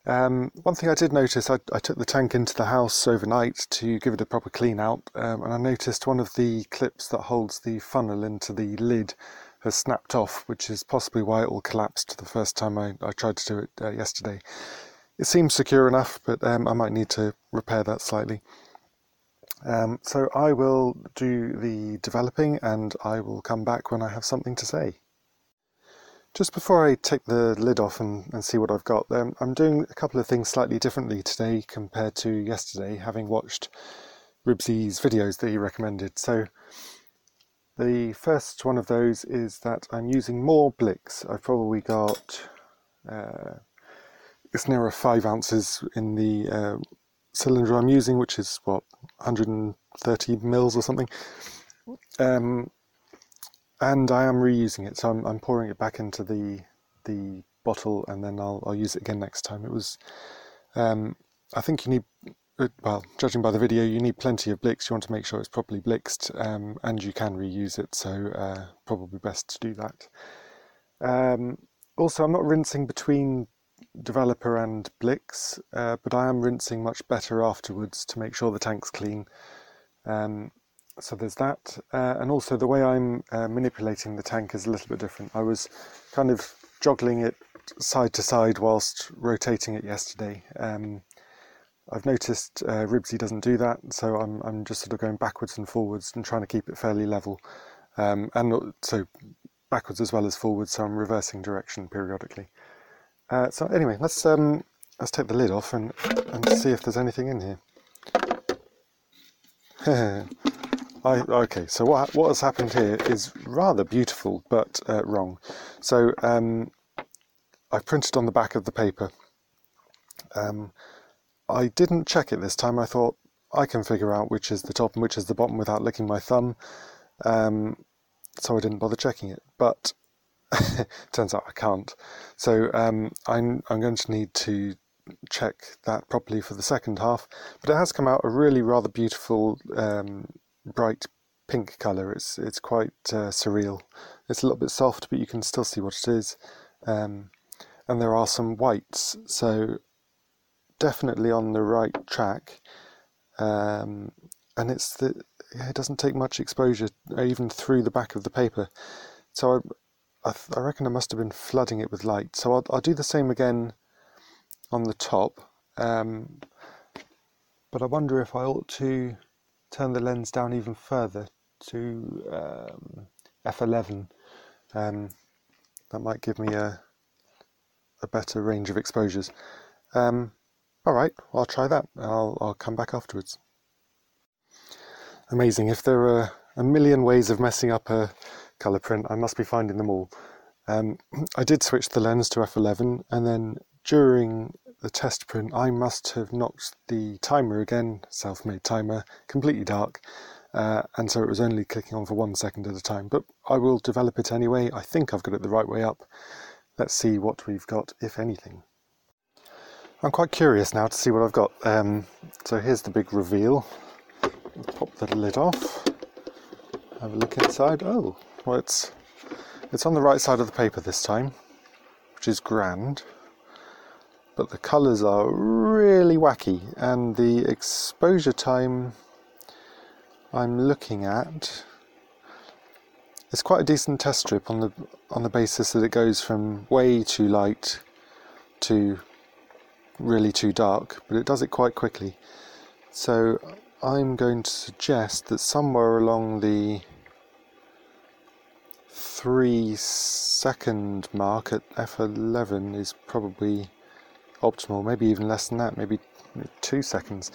One thing I did notice, I took the tank into the house overnight to give it a proper clean out, and I noticed one of the clips that holds the funnel into the lid has snapped off, which is possibly why it all collapsed the first time I tried to do it yesterday. It seems secure enough, but I might need to repair that slightly. So I will do the developing and I will come back when I have something to say. Just before I take the lid off and see what I've got, I'm doing a couple of things slightly differently today compared to yesterday, having watched Ribsy's videos that he recommended. So the first one of those is that I'm using more Blix. I've probably got, it's nearer 5 ounces in the cylinder I'm using, which is what, 130 mils or something. And I am reusing it, so I'm pouring it back into the bottle, and then I'll use it again next time. It was, I think you need, well, judging by the video, you need plenty of Blix. You want to make sure it's properly Blixed, and you can reuse it, so probably best to do that. Also, I'm not rinsing between developer and Blix, but I am rinsing much better afterwards to make sure the tank's clean. So there's that, and also the way I'm manipulating the tank is a little bit different. I was kind of juggling it side to side whilst rotating it yesterday. I've noticed Ribsy doesn't do that, so I'm just sort of going backwards and forwards and trying to keep it fairly level, and so backwards as well as forwards, so I'm reversing direction periodically. So anyway, let's take the lid off and see if there's anything in here. Okay, so what has happened here is rather beautiful, but wrong. So I've printed on the back of the paper. I didn't check it this time. I thought I can figure out which is the top and which is the bottom without licking my thumb. So I didn't bother checking it, but turns out I can't. So I'm going to need to check that properly for the second half. But it has come out a really rather beautiful bright pink colour. It's quite surreal. It's a little bit soft, but you can still see what it is, and there are some whites, so definitely on the right track. And it doesn't take much exposure even through the back of the paper, so I reckon I must have been flooding it with light. So I'll do the same again on the top, but I wonder if I ought to turn the lens down even further to f11. That might give me a better range of exposures. All right, I'll try that. I'll come back afterwards. Amazing. If there are a million ways of messing up a colour print, I must be finding them all. I did switch the lens to f11, and then during the test print I must have knocked the timer again, self-made timer, completely dark, and so it was only clicking on for 1 second at a time, but I will develop it anyway. I think I've got it the right way up. Let's see what we've got, if anything. I'm quite curious now to see what I've got. So here's the big reveal. Pop the lid off, have a look inside. Oh, well, it's on the right side of the paper this time, which is grand. But the colours are really wacky, and the exposure time I'm looking at is quite a decent test strip on the basis that it goes from way too light to really too dark, but it does it quite quickly. So I'm going to suggest that somewhere along the 3 second mark at f11 is probably optimal, maybe even less than that, maybe 2 seconds.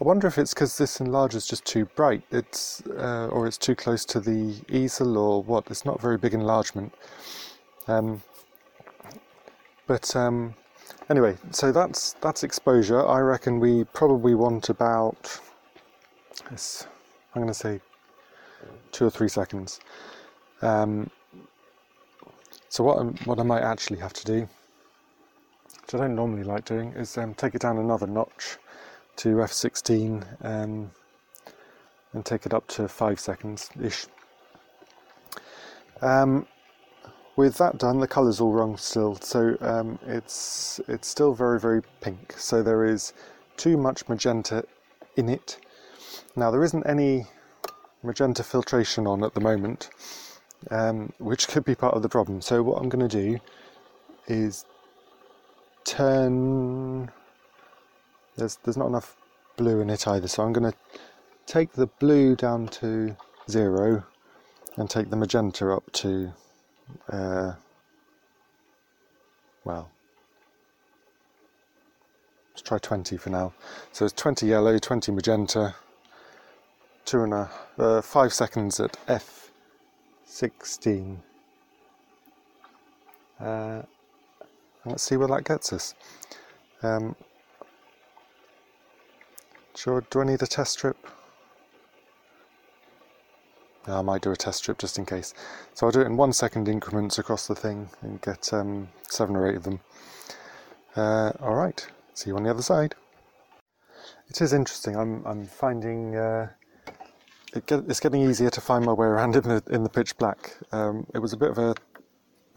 I wonder if it's because this enlarger is just too bright, it's or it's too close to the easel or what. It's not very big enlargement. Anyway, so that's exposure. I reckon we probably want about, yes, I'm going to say 2 or 3 seconds. So what I might actually have to do, which I don't normally like doing, is take it down another notch to f16 and take it up to 5 seconds-ish. With that done, the colour's all wrong still, so it's still very, very pink. So there is too much magenta in it. Now there isn't any magenta filtration on at the moment, which could be part of the problem. So what I'm going to do is turn... There's not enough blue in it either, so I'm going to take the blue down to 0 and take the magenta up to, well, let's try 20 for now. So it's 20 yellow, 20 magenta, 5 seconds at F16. Let's see where that gets us. Sure, do I need a test strip? No, I might do a test strip just in case. So I'll do it in 1 second increments across the thing and get 7 or 8 of them. All right, see you on the other side. It is interesting. I'm finding it's getting easier to find my way around in the pitch black. It was a bit of a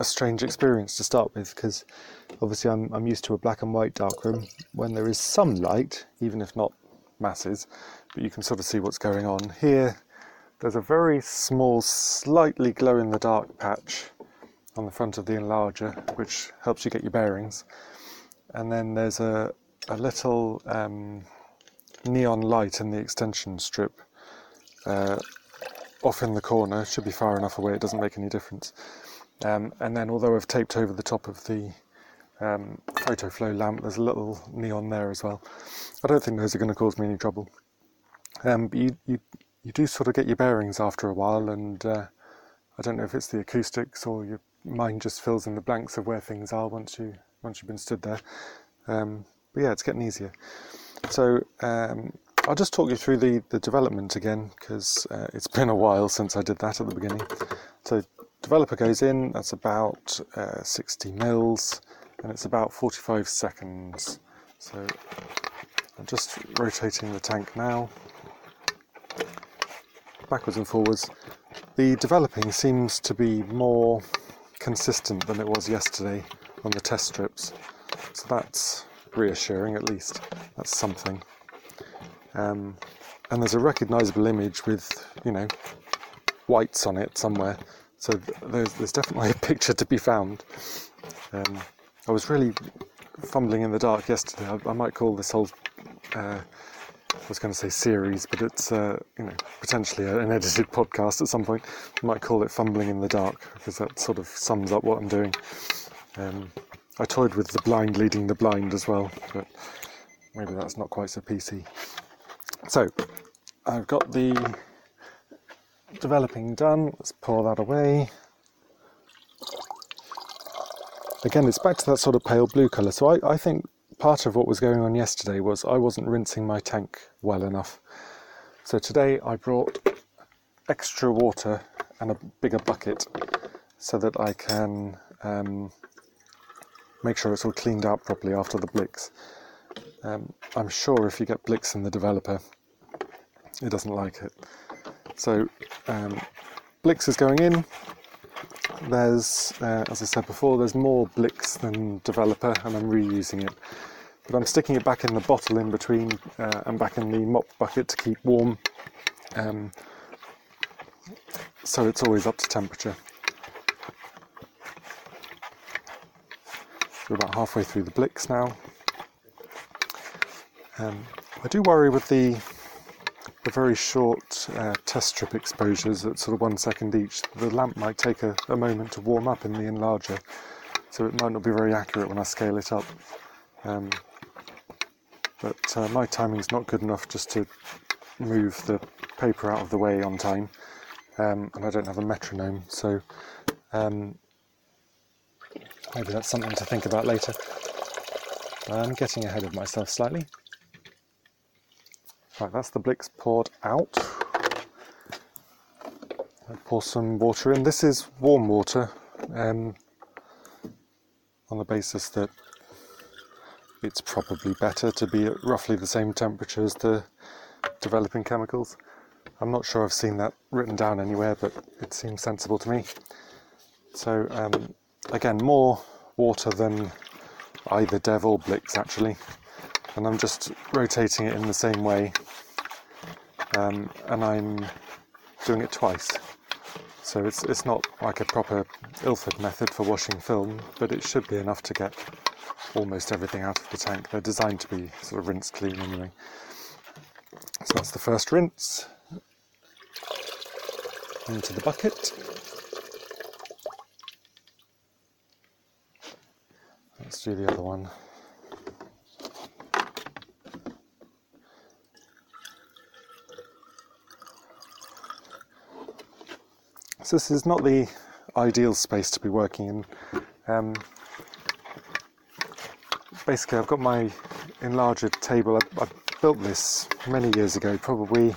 strange experience to start with, because obviously I'm used to a black and white darkroom when there is some light, even if not masses, but you can sort of see what's going on. Here there's a very small, slightly glow in the dark patch on the front of the enlarger, which helps you get your bearings, and then there's a little neon light in the extension strip off in the corner. It should be far enough away, it doesn't make any difference. And then, although I've taped over the top of the photo flow lamp, there's a little neon there as well. I don't think those are going to cause me any trouble. But you do sort of get your bearings after a while, and I don't know if it's the acoustics or your mind just fills in the blanks of where things are once you've been stood there. But yeah, it's getting easier. So I'll just talk you through the development again, because it's been a while since I did that at the beginning. So developer goes in, that's about 60 mils, and it's about 45 seconds. So I'm just rotating the tank now, backwards and forwards. The developing seems to be more consistent than it was yesterday on the test strips, so that's reassuring at least, that's something. And there's a recognisable image with, you know, whites on it somewhere. So there's definitely a picture to be found. I was really fumbling in the dark yesterday. I might call this whole, I was going to say series, but it's you know, potentially an edited podcast at some point. I might call it Fumbling in the Dark, because that sort of sums up what I'm doing. I toyed with the blind leading the blind as well, but maybe that's not quite so PC. So I've got the developing done. Let's pour that away. Again, it's back to that sort of pale blue colour. So I think part of what was going on yesterday was I wasn't rinsing my tank well enough. So today I brought extra water and a bigger bucket so that I can make sure it's all cleaned out properly after the blix. I'm sure if you get blix in the developer, it doesn't like it. So blix is going in. There's, as I said before, there's more blix than developer, and I'm reusing it. But I'm sticking it back in the bottle in between and back in the mop bucket to keep warm. So it's always up to temperature. We're about halfway through the blix now. I do worry with the the very short test strip exposures at sort of 1 second each, the lamp might take a moment to warm up in the enlarger, so it might not be very accurate when I scale it up. But my timing's not good enough just to move the paper out of the way on time, and I don't have a metronome, so maybe that's something to think about later. I'm getting ahead of myself slightly. Right, that's the Blix poured out. I'll pour some water in. This is warm water, on the basis that it's probably better to be at roughly the same temperature as the developing chemicals. I'm not sure I've seen that written down anywhere, but it seems sensible to me. So again, more water than either Dev or Blix actually. And I'm just rotating it in the same way, and I'm doing it twice. So it's not like a proper Ilford method for washing film, but it should be enough to get almost everything out of the tank. They're designed to be sort of rinse clean anyway. So that's the first rinse into the bucket. Let's do the other one. So this is not the ideal space to be working in. Basically, I've got my enlarger table. I built this many years ago, probably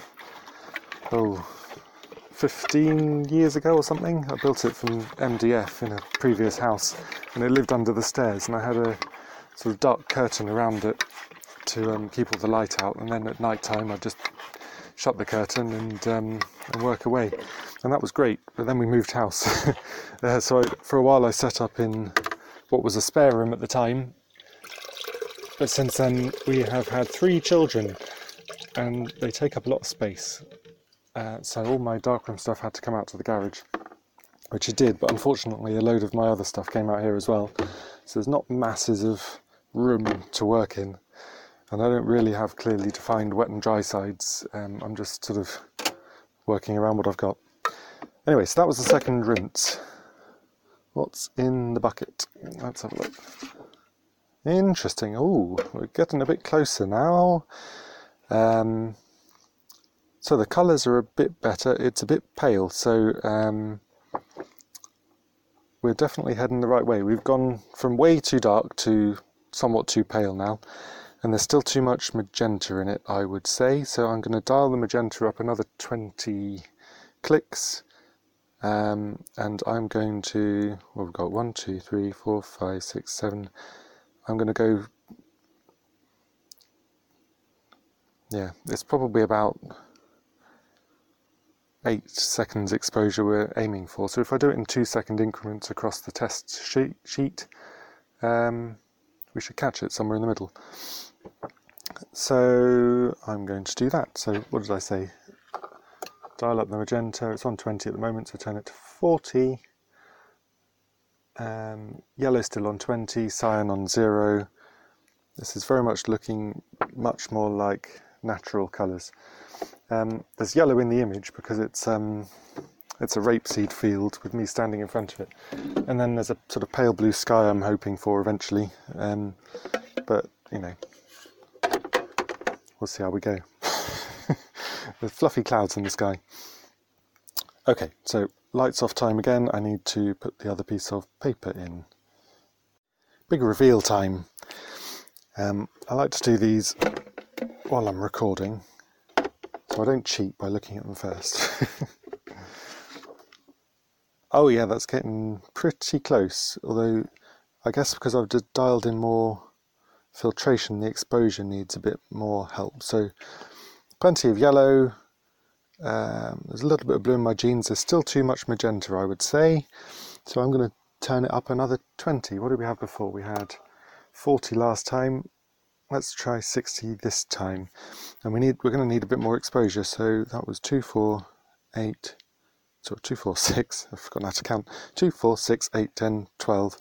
15 years ago or something. I built it from MDF in a previous house, and it lived under the stairs, and I had a sort of dark curtain around it to keep all the light out, and then at night time I just shut the curtain and work away. And that was great, but then we moved house. So for a while I set up in what was a spare room at the time, but since then we have had 3 children and they take up a lot of space, so all my darkroom stuff had to come out to the garage, which it did, but unfortunately a load of my other stuff came out here as well, so there's not masses of room to work in, and I don't really have clearly defined wet and dry sides. I'm just sort of working around what I've got. Anyway, so that was the second rinse. What's in the bucket? Let's have a look. Interesting. Oh, we're getting a bit closer now. So the colours are a bit better. It's a bit pale, so we're definitely heading the right way. We've gone from way too dark to somewhat too pale now, and there's still too much magenta in it, I would say. So I'm going to dial the magenta up another 20 clicks. And I'm going to, well, we've got 1, 2, 3, 4, 5, 6, 7. I'm going to go, yeah, it's probably about 8 seconds exposure we're aiming for. So if I do it in 2 second increments across the test sheet, we should catch it somewhere in the middle. So I'm going to do that. So what did I say? Dial up the magenta, it's on 20 at the moment, so turn it to 40. Yellow still on 20, cyan on 0. This is very much looking much more like natural colours. There's yellow in the image because it's a rapeseed field with me standing in front of it. And then there's a sort of pale blue sky I'm hoping for eventually. But, you know, we'll see how we go. With fluffy clouds in the sky. Okay, so lights off time again. I need to put the other piece of paper in. Big reveal time. I like to do these while I'm recording, so I don't cheat by looking at them first. Oh yeah, that's getting pretty close, although I guess because I've just dialed in more filtration, the exposure needs a bit more help. So plenty of yellow, there's a little bit of blue in my jeans, there's still too much magenta I would say, so I'm going to turn it up another 20. What did we have before? We had 40 last time, let's try 60 this time, and we're going to need a bit more exposure, so that was 2, 4, 8, so 2, 4, 6, I've forgotten how to count, 2, 4, 6, 8, 10, 12,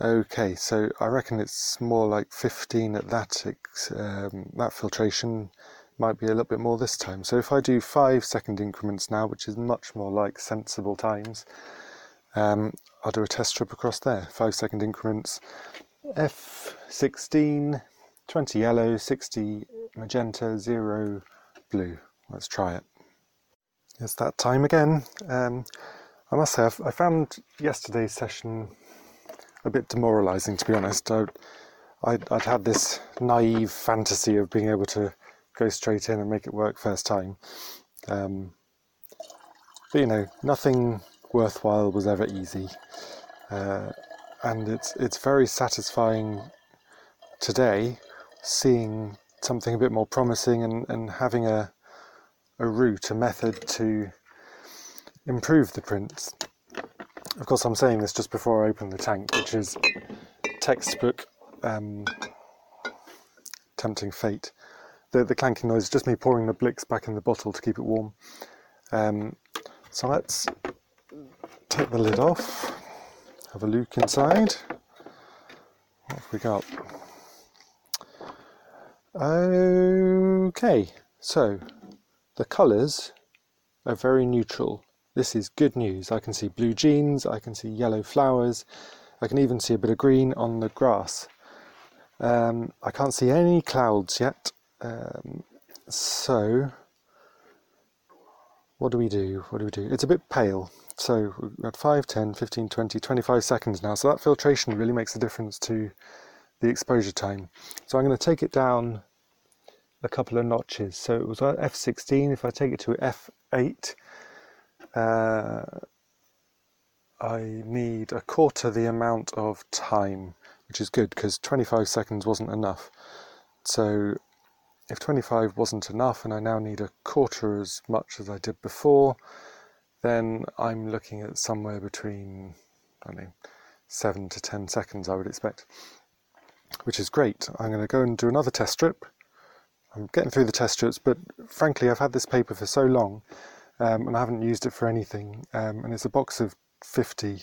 okay, so I reckon it's more like 15 at that filtration, might be a little bit more this time. So if I do 5 second increments now, which is much more like sensible times, I'll do a test strip across there. 5 second increments, F16, 20 yellow, 60 magenta, 0 blue. Let's try it. It's that time again. I must say, I found yesterday's session a bit demoralising, to be honest. I'd had this naive fantasy of being able to go straight in and make it work first time. But you know, nothing worthwhile was ever easy. And it's very satisfying today seeing something a bit more promising and having a route, a method to improve the prints. Of course, I'm saying this just before I open the tank, which is textbook tempting fate. The clanking noise is just me pouring the Blix back in the bottle to keep it warm. So let's take the lid off, have a look inside. What have we got? Okay, so the colours are very neutral. This is good news. I can see blue jeans, I can see yellow flowers, I can even see a bit of green on the grass. I can't see any clouds yet. So what do we do? It's a bit pale. So we've got 5, 10, 15, 20, 25 seconds now. So that filtration really makes a difference to the exposure time. So I'm going to take it down a couple of notches. So it was F16. If I take it to F8, I need a quarter the amount of time, which is good because 25 seconds wasn't enough. So if 25 wasn't enough and I now need a quarter as much as I did before, then I'm looking at somewhere between, 7 to 10 seconds I would expect, which is great. I'm going to go and do another test strip. I'm getting through the test strips, but frankly I've had this paper for so long. And I haven't used it for anything, and it's a box of 50,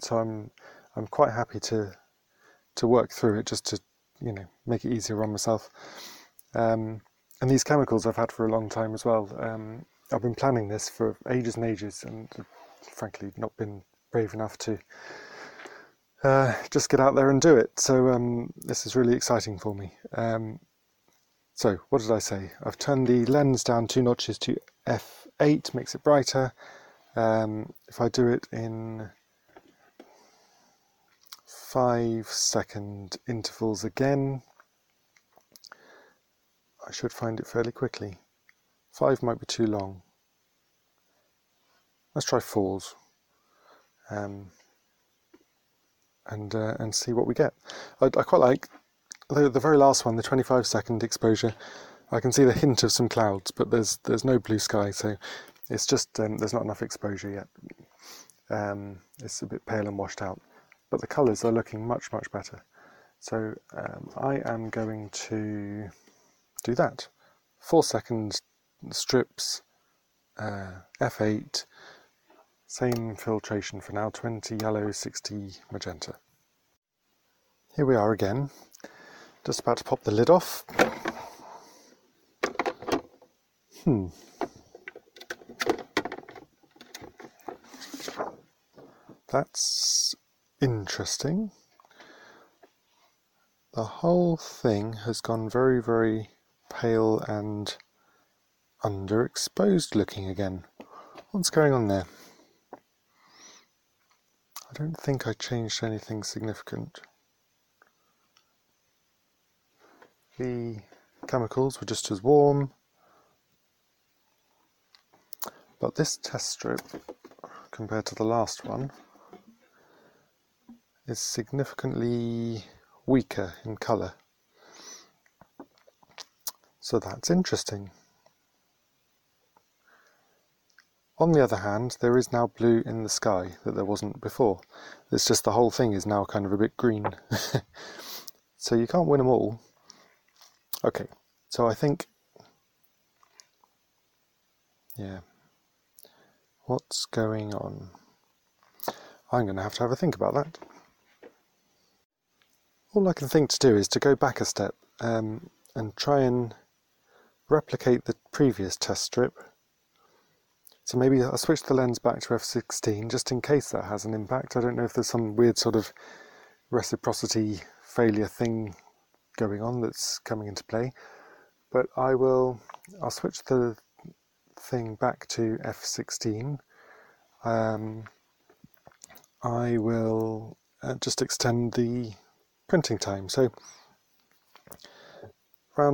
so I'm quite happy to work through it just to, make it easier on myself. And these chemicals I've had for a long time as well. I've been planning this for ages and ages, and frankly not been brave enough to just get out there and do it. So this is really exciting for me. So what did I say? I've turned the lens down 2 notches to F8, makes it brighter. If I do it in 5 second intervals again, I should find it fairly quickly. 5 might be too long. Let's try 4s and see what we get. I quite like the very last one, the 25 second exposure. I can see the hint of some clouds, but there's no blue sky, so it's just there's not enough exposure yet. It's a bit pale and washed out, but the colours are looking much better. So I am going to do that. 4 second strips, F8, same filtration for now, 20 yellow, 60 magenta. Here we are again, just about to pop the lid off. That's interesting. The whole thing has gone very pale and underexposed looking again. What's going on there? I don't think I changed anything significant. The chemicals were just as warm. But this test strip, compared to the last one, is significantly weaker in colour. So that's interesting. On the other hand, there is now blue in the sky that there wasn't before. It's just the whole thing is now kind of a bit green. So you can't win them all. Okay, so I think... yeah. What's going on? I'm going to have a think about that. All I can think to do is to go back a step and try and replicate the previous test strip. So maybe I'll switch the lens back to f16 just in case that has an impact. I don't know if there's some weird sort of reciprocity failure thing going on that's coming into play, but I'll switch the thing back to f16. I will just extend the printing time. So I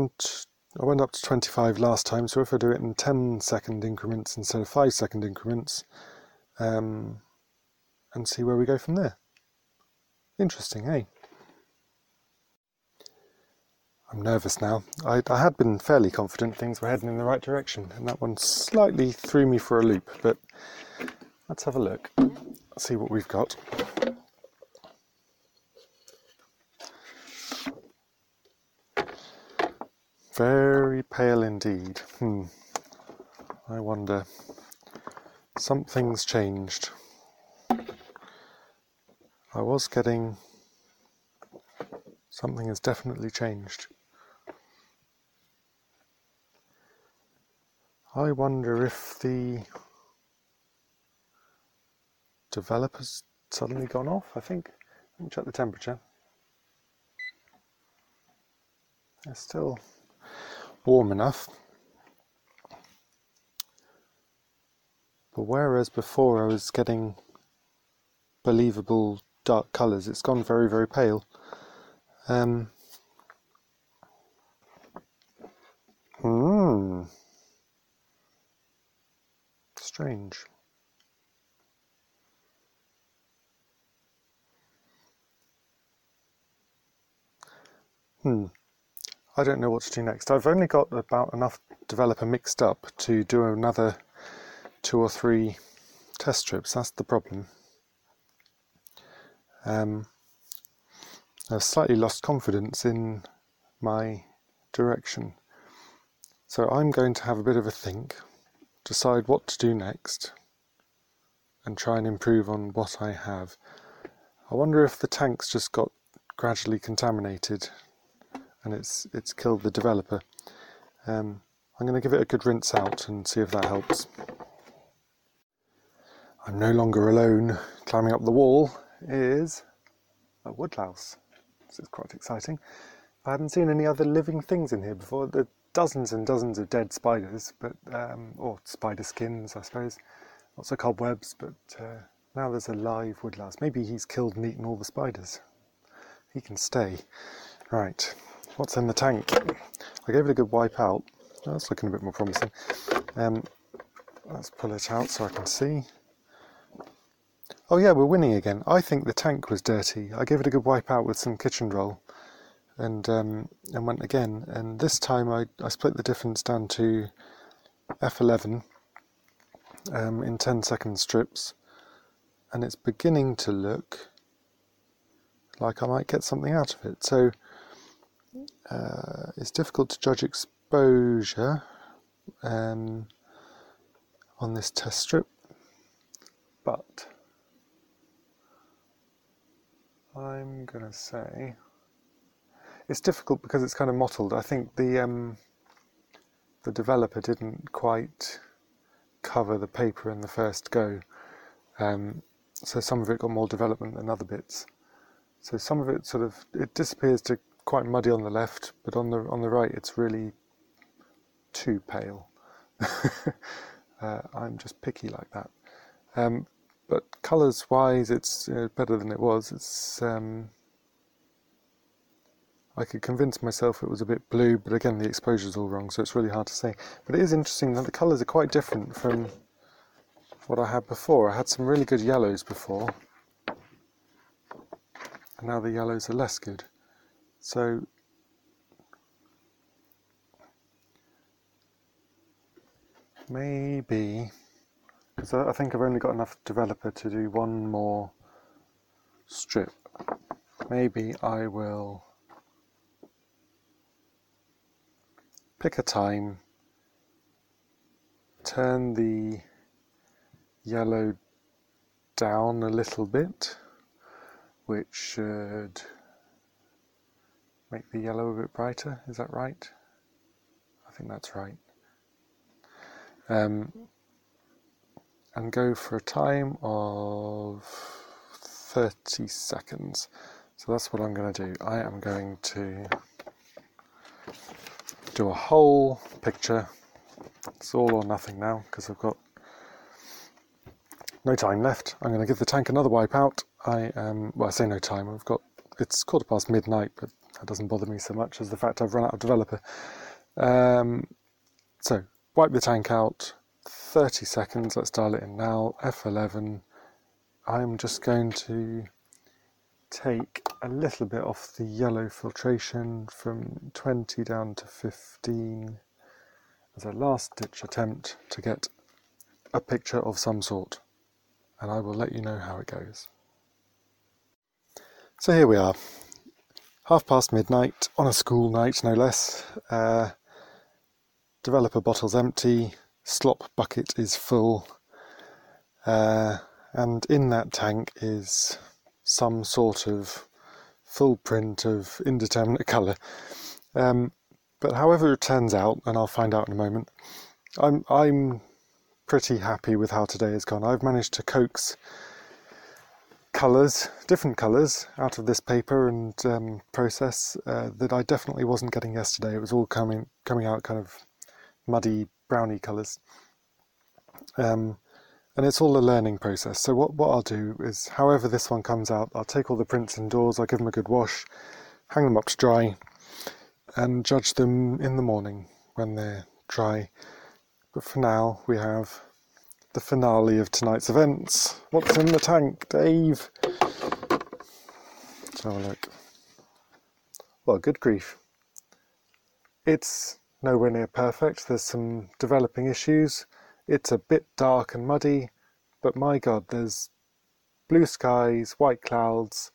went up to 25 last time, so if I do it in 10-second increments instead of 5-second increments, and see where we go from there. Interesting, eh? I'm nervous now. I had been fairly confident things were heading in the right direction, and that one slightly threw me for a loop, but let's have a look. Let's see what we've got. Very pale indeed. I wonder. Something's changed. I was getting... Something has definitely changed. I wonder if the developer's suddenly gone off, I think. Let me check the temperature. It's still warm enough. But whereas before I was getting believable dark colours, it's gone very, very pale. Strange. I don't know what to do next. I've only got about enough developer mixed up to do another 2 or 3 test strips. That's the problem. I've slightly lost confidence in my direction. So I'm going to have a bit of a think, decide what to do next, and try and improve on what I have. I wonder if the tanks just got gradually contaminated and it's killed the developer. I'm going to give it a good rinse out and see if that helps. I'm no longer alone. Climbing up the wall is a woodlouse. This is quite exciting. I hadn't seen any other living things in here before. There are dozens and dozens of dead spiders, but or spider skins, I suppose. Lots of cobwebs, but now there's a live woodlouse. Maybe he's killed and eaten all the spiders. He can stay. Right, what's in the tank? I gave it a good wipe out. Oh, that's looking a bit more promising. Let's pull it out so I can see. Oh yeah, we're winning again. I think the tank was dirty. I gave it a good wipe out with some kitchen roll and went again. And this time I split the difference down to F11 in 10-second strips. And it's beginning to look like I might get something out of it. So it's difficult to judge exposure on this test strip, but I'm gonna say it's difficult because it's kind of mottled. I think the developer didn't quite cover the paper in the first go, so some of it got more development than other bits. So some of it it disappears to quite muddy on the left, but on the right it's really too pale. I'm just picky like that. But colours-wise, it's better than it was. It's I could convince myself it was a bit blue, but again, the exposure's all wrong, so it's really hard to say. But it is interesting that the colours are quite different from what I had before. I had some really good yellows before, and now the yellows are less good. So maybe... because I think I've only got enough developer to do one more strip. Maybe I will pick a time, turn the yellow down a little bit, which should make the yellow a bit brighter. Is that right? I think that's right. And go for a time of 30 seconds. So that's what I'm going to do. I am going to do a whole picture. It's all or nothing now because I've got no time left. I'm going to give the tank another wipe out. I say no time. It's 12:15 midnight, but that doesn't bother me so much as the fact I've run out of developer. So wipe the tank out. 30 seconds. Let's dial it in now. F11. I'm just going to take a little bit off the yellow filtration from 20 down to 15 as a last-ditch attempt to get a picture of some sort, and I will let you know how it goes. So here we are, midnight on a school night, no less. Developer bottle's empty, slop bucket is full, and in that tank is some sort of full print of indeterminate colour. But however it turns out, and I'll find out in a moment, I'm pretty happy with how today has gone. I've managed to coax colours, different colours, out of this paper and process that I definitely wasn't getting yesterday. It was all coming out kind of muddy, browny colours. And it's all a learning process. So what I'll do is, however this one comes out, I'll take all the prints indoors, I'll give them a good wash, hang them up to dry, and judge them in the morning when they're dry. But for now, we have the finale of tonight's events. What's in the tank, Dave? Let's have a look. Well, good grief. It's nowhere near perfect. There's some developing issues. It's a bit dark and muddy, but my God, there's blue skies, white clouds,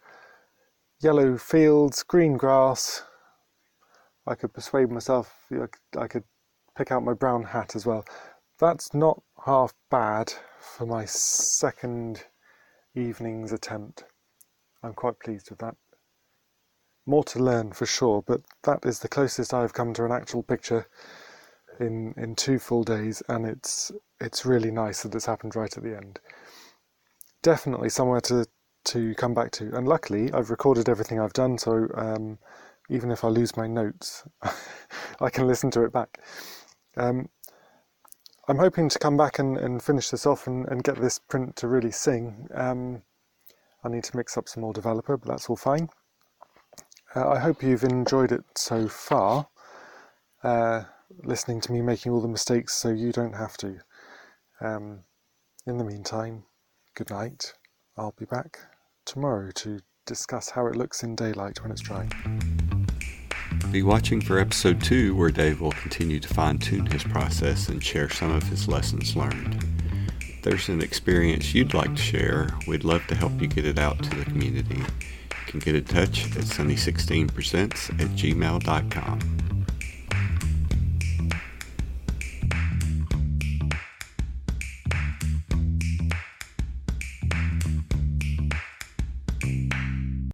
yellow fields, green grass. I could persuade myself I could pick out my brown hat as well. That's not half bad for my second evening's attempt. I'm quite pleased with that. More to learn for sure, but that is the closest I've come to an actual picture in 2 full days, and it's really nice that it's happened right at the end. Definitely somewhere to come back to, and luckily I've recorded everything I've done, so even if I lose my notes I can listen to it back. I'm hoping to come back and finish this off and get this print to really sing. I need to mix up some more developer, but that's all fine. I hope you've enjoyed it so far, listening to me making all the mistakes so you don't have to. In the meantime, good night. I'll be back tomorrow to discuss how it looks in daylight when it's dry. Be watching for episode 2, where Dave will continue to fine-tune his process and share some of his lessons learned. If there's an experience you'd like to share, we'd love to help you get it out to the community. You can get in touch at sunny16presents@gmail.com.